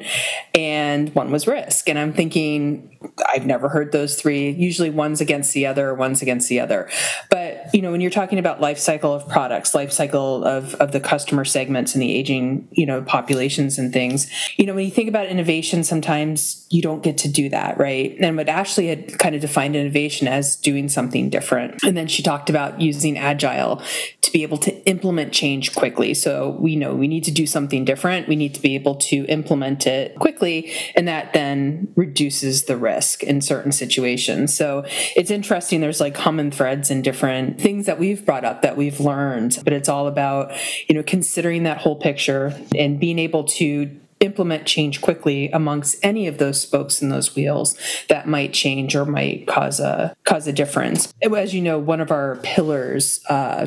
and one was risk. And I'm thinking, I've never heard those three. Usually one's against the other, one's against the other. But, you know, when you're talking about life cycle of products, life cycle of, of the customer segments and the aging, you know, populations and things, you know, when you think about innovation, sometimes you don't get to do that, right? And what Ashley had kind of defined innovation as doing something different. And then she talked about using agile to be able to implement change quickly. So we know we need to do something different. We need to be able to implement it quickly, and that then reduces the risk in certain situations. So it's interesting. There's like common threads and different things that we've brought up that we've learned, but it's all about, you know, considering that whole picture and being able to implement change quickly amongst any of those spokes in those wheels that might change or might cause a cause a difference. As you know, one of our pillars uh,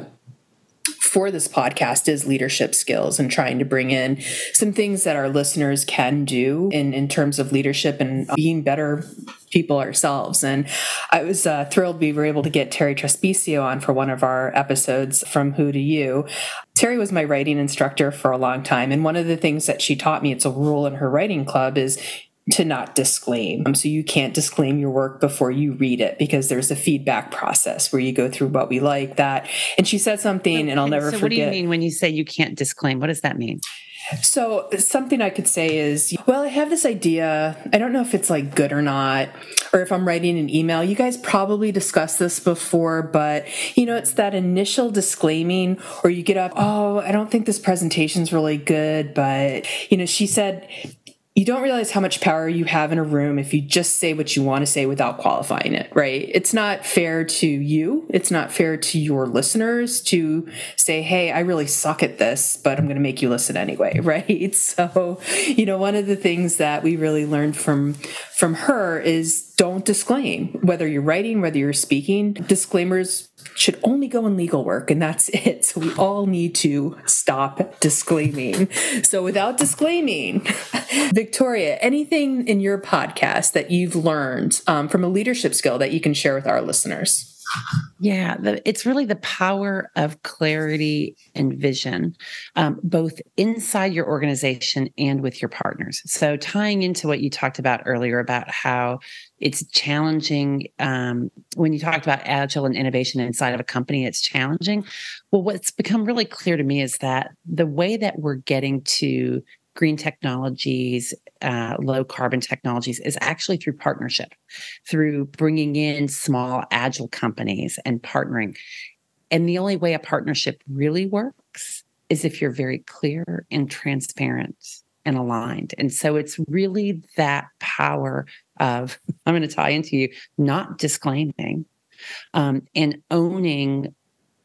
for this podcast is leadership skills and trying to bring in some things that our listeners can do in, in terms of leadership and being better people ourselves. And I was uh, thrilled we were able to get Terry Trespicio on for one of our episodes, From Who to You. Terry was my writing instructor for a long time. And one of the things that she taught me, it's a rule in her writing club, is to not disclaim. Um, so you can't disclaim your work before you read it because there's a feedback process where you go through what we like, that. And she said something, and I'll and never so forget. What do you mean when you say you can't disclaim? What does that mean? So something I could say is, well, I have this idea. I don't know if it's like good or not, or if I'm writing an email, you guys probably discussed this before, but you know, it's that initial disclaiming or you get up, oh, I don't think this presentation's really good, but you know, she said, you don't realize how much power you have in a room if you just say what you want to say without qualifying it, right? It's not fair to you. It's not fair to your listeners to say, hey, I really suck at this, but I'm going to make you listen anyway, right? So, you know, one of the things that we really learned from, from her is don't disclaim. Whether you're writing, whether you're speaking, disclaimers should only go in legal work, and that's it. So we all need to stop disclaiming. So without disclaiming, Victoria, anything in your podcast that you've learned um, from a leadership skill that you can share with our listeners? Yeah, the, it's really the power of clarity and vision, um, both inside your organization and with your partners. So tying into what you talked about earlier about how it's challenging, um, when you talked about agile and innovation inside of a company, it's challenging. Well, what's become really clear to me is that the way that we're getting to green technologies, uh, low carbon technologies is actually through partnership, through bringing in small agile companies and partnering. And the only way a partnership really works is if you're very clear and transparent and aligned. And so it's really that power of, I'm going to tie into you, not disclaiming um, and owning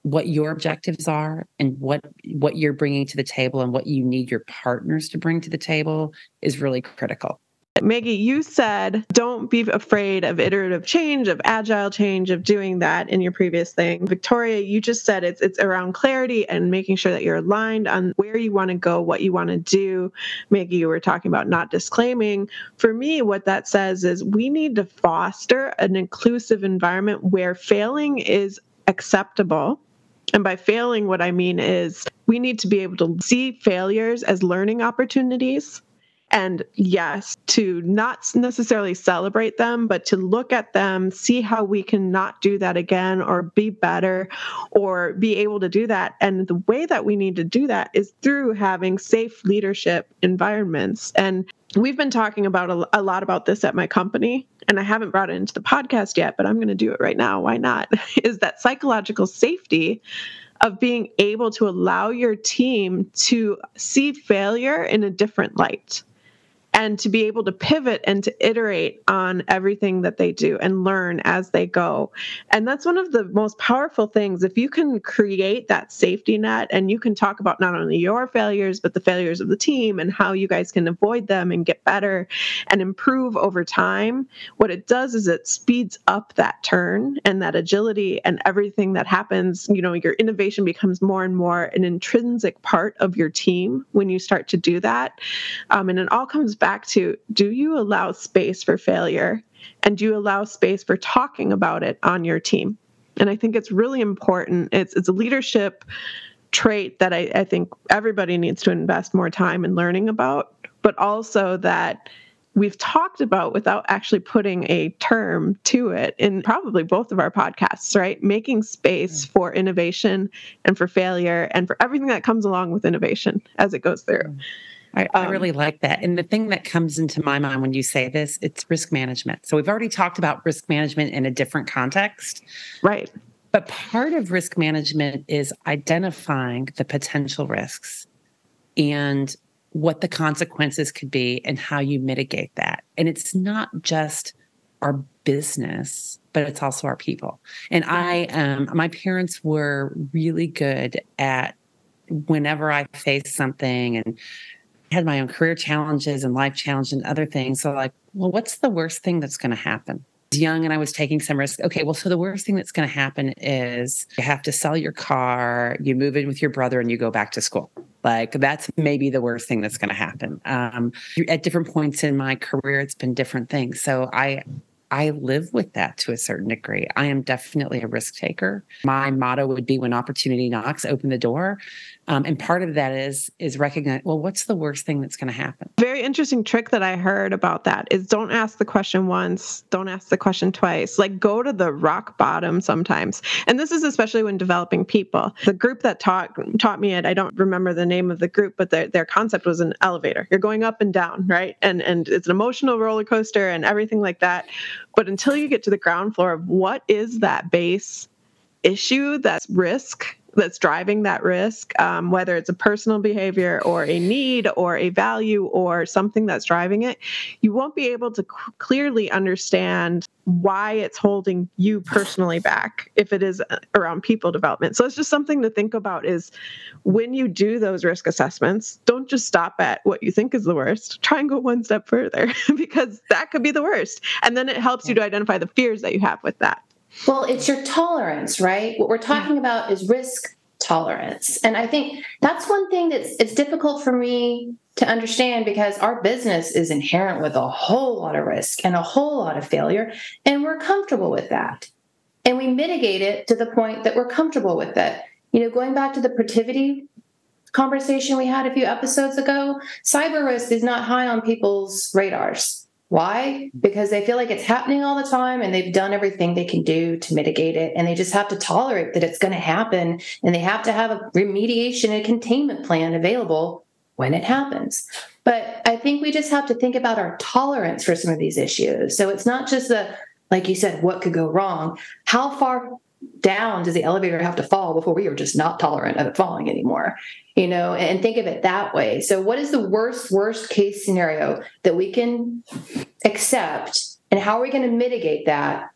what your objectives are and what, what you're bringing to the table and what you need your partners to bring to the table is really critical. Maggie, you said, don't be afraid of iterative change, of agile change, of doing that in your previous thing. Victoria, you just said it's it's around clarity and making sure that you're aligned on where you want to go, what you want to do. Maggie, you were talking about not disclaiming. For me, what that says is we need to foster an inclusive environment where failing is acceptable. And by failing, what I mean is we need to be able to see failures as learning opportunities. And yes, to not necessarily celebrate them, but to look at them, see how we can not do that again or be better or be able to do that. And the way that we need to do that is through having safe leadership environments. And we've been talking about a, a lot about this at my company, and I haven't brought it into the podcast yet, but I'm going to do it right now. Why not? Is that psychological safety of being able to allow your team to see failure in a different light and to be able to pivot and to iterate on everything that they do and learn as they go. And that's one of the most powerful things. If you can create that safety net and you can talk about not only your failures, but the failures of the team and how you guys can avoid them and get better and improve over time, what it does is it speeds up that turn and that agility and everything that happens. You know, your innovation becomes more and more an intrinsic part of your team when you start to do that. Um, and it all comes back back to, do you allow space for failure and do you allow space for talking about it on your team? And I think it's really important. It's it's a leadership trait that I, I think everybody needs to invest more time in learning about, but also that we've talked about without actually putting a term to it in probably both of our podcasts, right? Making space for innovation and for failure and for everything that comes along with innovation as it goes through. I, I really like that. And the thing that comes into my mind when you say this, it's risk management. So we've already talked about risk management in a different context. Right. But part of risk management is identifying the potential risks and what the consequences could be and how you mitigate that. And it's not just our business, but it's also our people. And I, um, my parents were really good at whenever I faced something and had my own career challenges and life challenges and other things. So like, well, what's the worst thing that's going to happen? I was young and I was taking some risks. Okay, well, so the worst thing that's going to happen is you have to sell your car, you move in with your brother and you go back to school. Like that's maybe the worst thing that's going to happen. Um, at different points in my career, it's been different things. So I, I live with that to a certain degree. I am definitely a risk taker. My motto would be when opportunity knocks, open the door. Um, and part of that is, is recognize, well, what's the worst thing that's going to happen? Very interesting trick that I heard about that is don't ask the question once, don't ask the question twice, like go to the rock bottom sometimes. And this is especially when developing people. The group that taught taught me it, I don't remember the name of the group, but their, their concept was an elevator. You're going up and down, right? And, and it's an emotional roller coaster and everything like that. But until you get to the ground floor of what is that base issue, that risk that's driving that risk, um, whether it's a personal behavior or a need or a value or something that's driving it, you won't be able to c- clearly understand why it's holding you personally back if it is around people development. So it's just something to think about is when you do those risk assessments, don't just stop at what you think is the worst. Try and go one step further because that could be the worst. And then it helps you to identify the fears that you have with that. Well, it's your tolerance, right? What we're talking about is risk tolerance. And I think that's one thing that's it's difficult for me to understand because our business is inherent with a whole lot of risk and a whole lot of failure, and we're comfortable with that. And we mitigate it to the point that we're comfortable with it. You know, going back to the productivity conversation we had a few episodes ago, cyber risk is not high on people's radars. Why? Because they feel like it's happening all the time and they've done everything they can do to mitigate it. And they just have to tolerate that it's going to happen. And they have to have a remediation and containment plan available when it happens. But I think we just have to think about our tolerance for some of these issues. So it's not just the, like you said, what could go wrong? How far down does the elevator have to fall before we are just not tolerant of it falling anymore? You know, and think of it that way. So what is the worst, worst case scenario that we can accept and how are we going to mitigate that?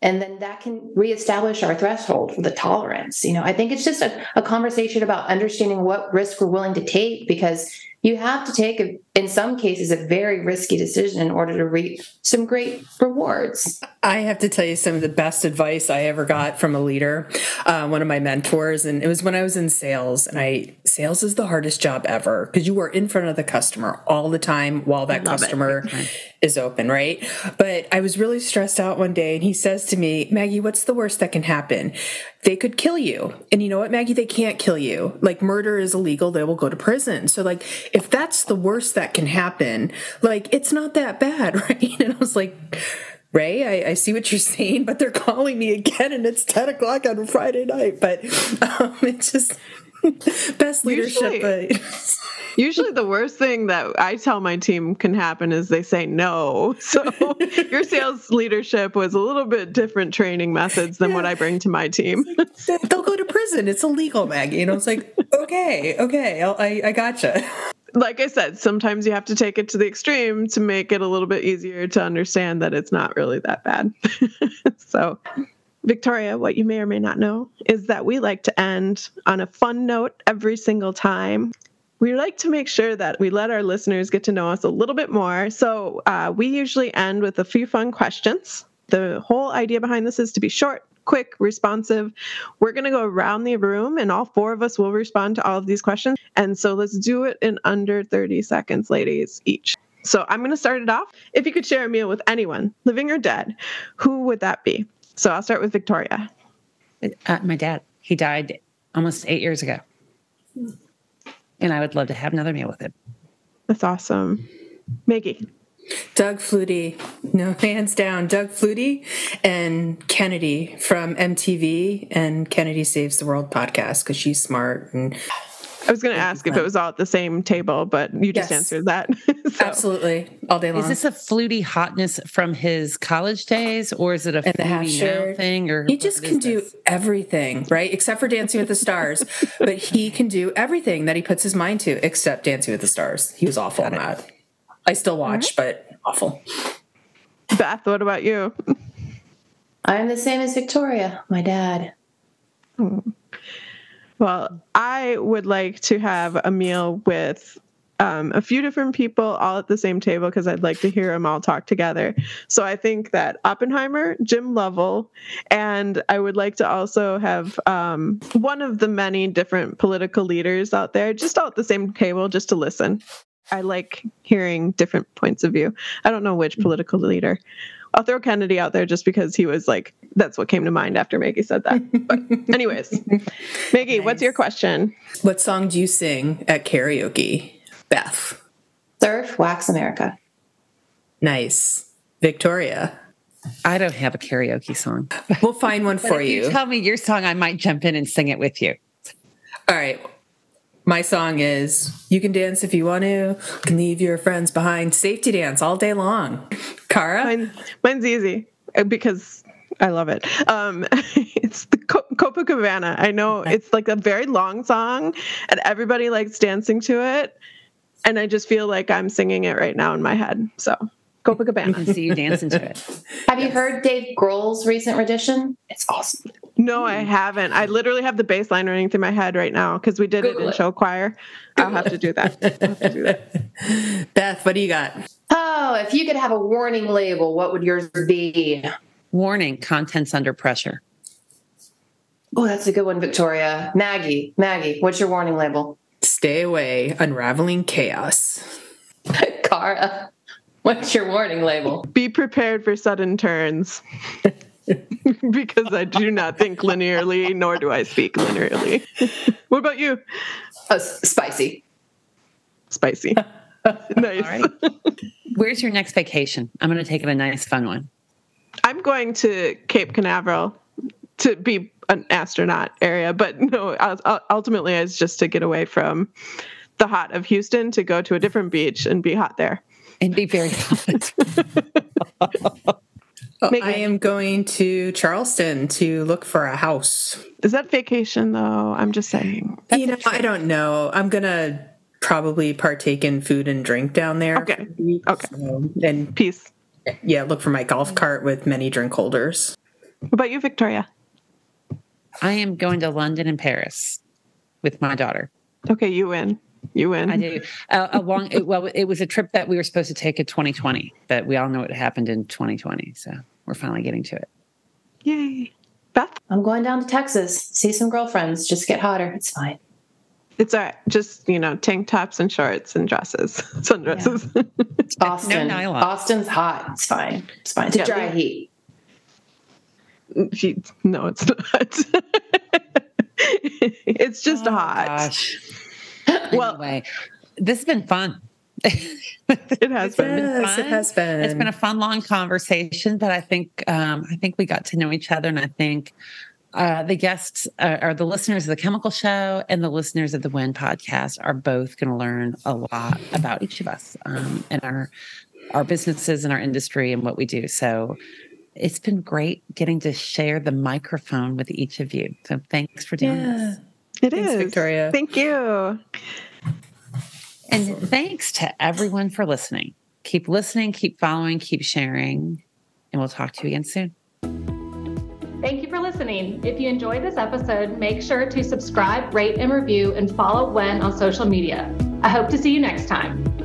And then that can reestablish our threshold for the tolerance. You know, I think it's just a, a conversation about understanding what risk we're willing to take because you have to take, a, in some cases, a very risky decision in order to reap some great rewards. I have to tell you some of the best advice I ever got from a leader, uh, one of my mentors, and it was when I was in sales. And I sales is the hardest job ever because you are in front of the customer all the time while that customer is open, right? But I was really stressed out one day, and he says to me, Maggie, what's the worst that can happen? They could kill you. And you know what, Maggie? They can't kill you. Like, murder is illegal. They will go to prison. So, like, if that's the worst that can happen, like, it's not that bad, right? And I was like, Ray, I, I see what you're saying, but they're calling me again, and it's ten o'clock on Friday night. But um, it's just best leadership. Usually, usually the worst thing that I tell my team can happen is they say no. So your sales leadership was a little bit different training methods than yeah. what I bring to my team. They'll go to prison. It's illegal, Maggie. And I was like, okay, okay, I'll, I, I gotcha. Like I said, sometimes you have to take it to the extreme to make it a little bit easier to understand that it's not really that bad. So, Victoria, what you may or may not know is that we like to end on a fun note every single time. We like to make sure that we let our listeners get to know us a little bit more. So uh, we usually end with a few fun questions. The whole idea behind this is to be short, quick, responsive. We're going to go around the room and all four of us will respond to all of these questions. And so let's do it in under thirty seconds, ladies, each. So I'm going to start it off. If you could share a meal with anyone, living or dead, who would that be? So I'll start with Victoria. Uh, my dad, he died almost eight years ago. And I would love to have another meal with him. That's awesome. Maggie. Doug Flutie, no, hands down. Doug Flutie and Kennedy from M T V and Kennedy Saves the World podcast because she's smart. And I was going to ask if it was all at the same table, but you just yes. answered that. So. Absolutely, all day long. Is this a Flutie hotness from his college days, or is it a Flutie now thing? Or he just can do this? Everything, right? Except for Dancing with the Stars, but he can do everything that he puts his mind to, except Dancing with the Stars. He was awful at that. I still watch, right. But awful. Beth, what about you? I'm the same as Victoria, my dad. Hmm. Well, I would like to have a meal with um, a few different people all at the same table because I'd like to hear them all talk together. So I think that Oppenheimer, Jim Lovell, and I would like to also have um, one of the many different political leaders out there just all at the same table just to listen. I like hearing different points of view. I don't know which political leader. I'll throw Kennedy out there just because he was like, that's what came to mind after Maggie said that. But anyways, Maggie, nice. What's your question? What song do you sing at karaoke? Beth. Surf, Wax America. Nice. Victoria. I don't have a karaoke song. We'll find one for if you. you. Tell me your song. I might jump in and sing it with you. All right. My song is, you can dance if you want to, you can leave your friends behind, safety dance all day long. Cara? Mine, mine's easy because I love it. Um, it's the co- Copacabana. I know it's like a very long song and everybody likes dancing to it. And I just feel like I'm singing it right now in my head. So Copacabana. I can see you dancing to it. Have yes. you heard Dave Grohl's recent rendition? It's awesome. No, I haven't. I literally have the bass line running through my head right now because we did Google it in it. show choir. Google I'll have to do that. I'll have to do that. Beth, what do you got? Oh, if you could have a warning label, what would yours be? Warning, contents under pressure. Oh, that's a good one, Victoria. Maggie, Maggie, what's your warning label? Stay away, unraveling chaos. Cara, what's your warning label? Be prepared for sudden turns. Because I do not think linearly, nor do I speak linearly. What about you? Oh, spicy. Spicy. Nice. All right. Where's your next vacation? I'm going to take it a nice, fun one. I'm going to Cape Canaveral to be an astronaut area, but no, ultimately it's just to get away from the hot of Houston to go to a different beach and be hot there. And be very hot. I am going to Charleston to look for a house. Is that vacation though? I'm just saying. That's you know, I don't know. I'm going to probably partake in food and drink down there. Okay. Okay. So, and peace. Yeah, look for my golf cart with many drink holders. What about you, Victoria? I am going to London and Paris with my daughter. Okay, you win. You win. I do. Uh, a long, it, well, it was a trip that we were supposed to take in twenty twenty, but we all know what happened in twenty twenty, so we're finally getting to it. Yay. Beth? I'm going down to Texas, see some girlfriends, just get hotter. It's fine. It's all right. Just, you know, tank tops and shorts and dresses, sundresses. Yeah. Austin. No nylon. Austin's hot. It's fine. It's fine. It's yeah, a dry heat. She, no, it's not. It's just oh, hot. Gosh. Well, anyway, this has been fun. It has been. Yes, been it has been. It's been a fun, long conversation, but I think um, I think we got to know each other, and I think Uh, the guests uh, are the listeners of The Chemical Show and the listeners of the W E N Podcast are both going to learn a lot about each of us um, and our our businesses and our industry and what we do. So it's been great getting to share the microphone with each of you. So thanks for doing yeah, this. It thanks, is. Victoria. Thank you. And thanks to everyone for listening. Keep listening, keep following, keep sharing, and we'll talk to you again soon. Thank you for listening. If you enjoyed this episode, make sure to subscribe, rate, and review, and follow W E N on social media. I hope to see you next time.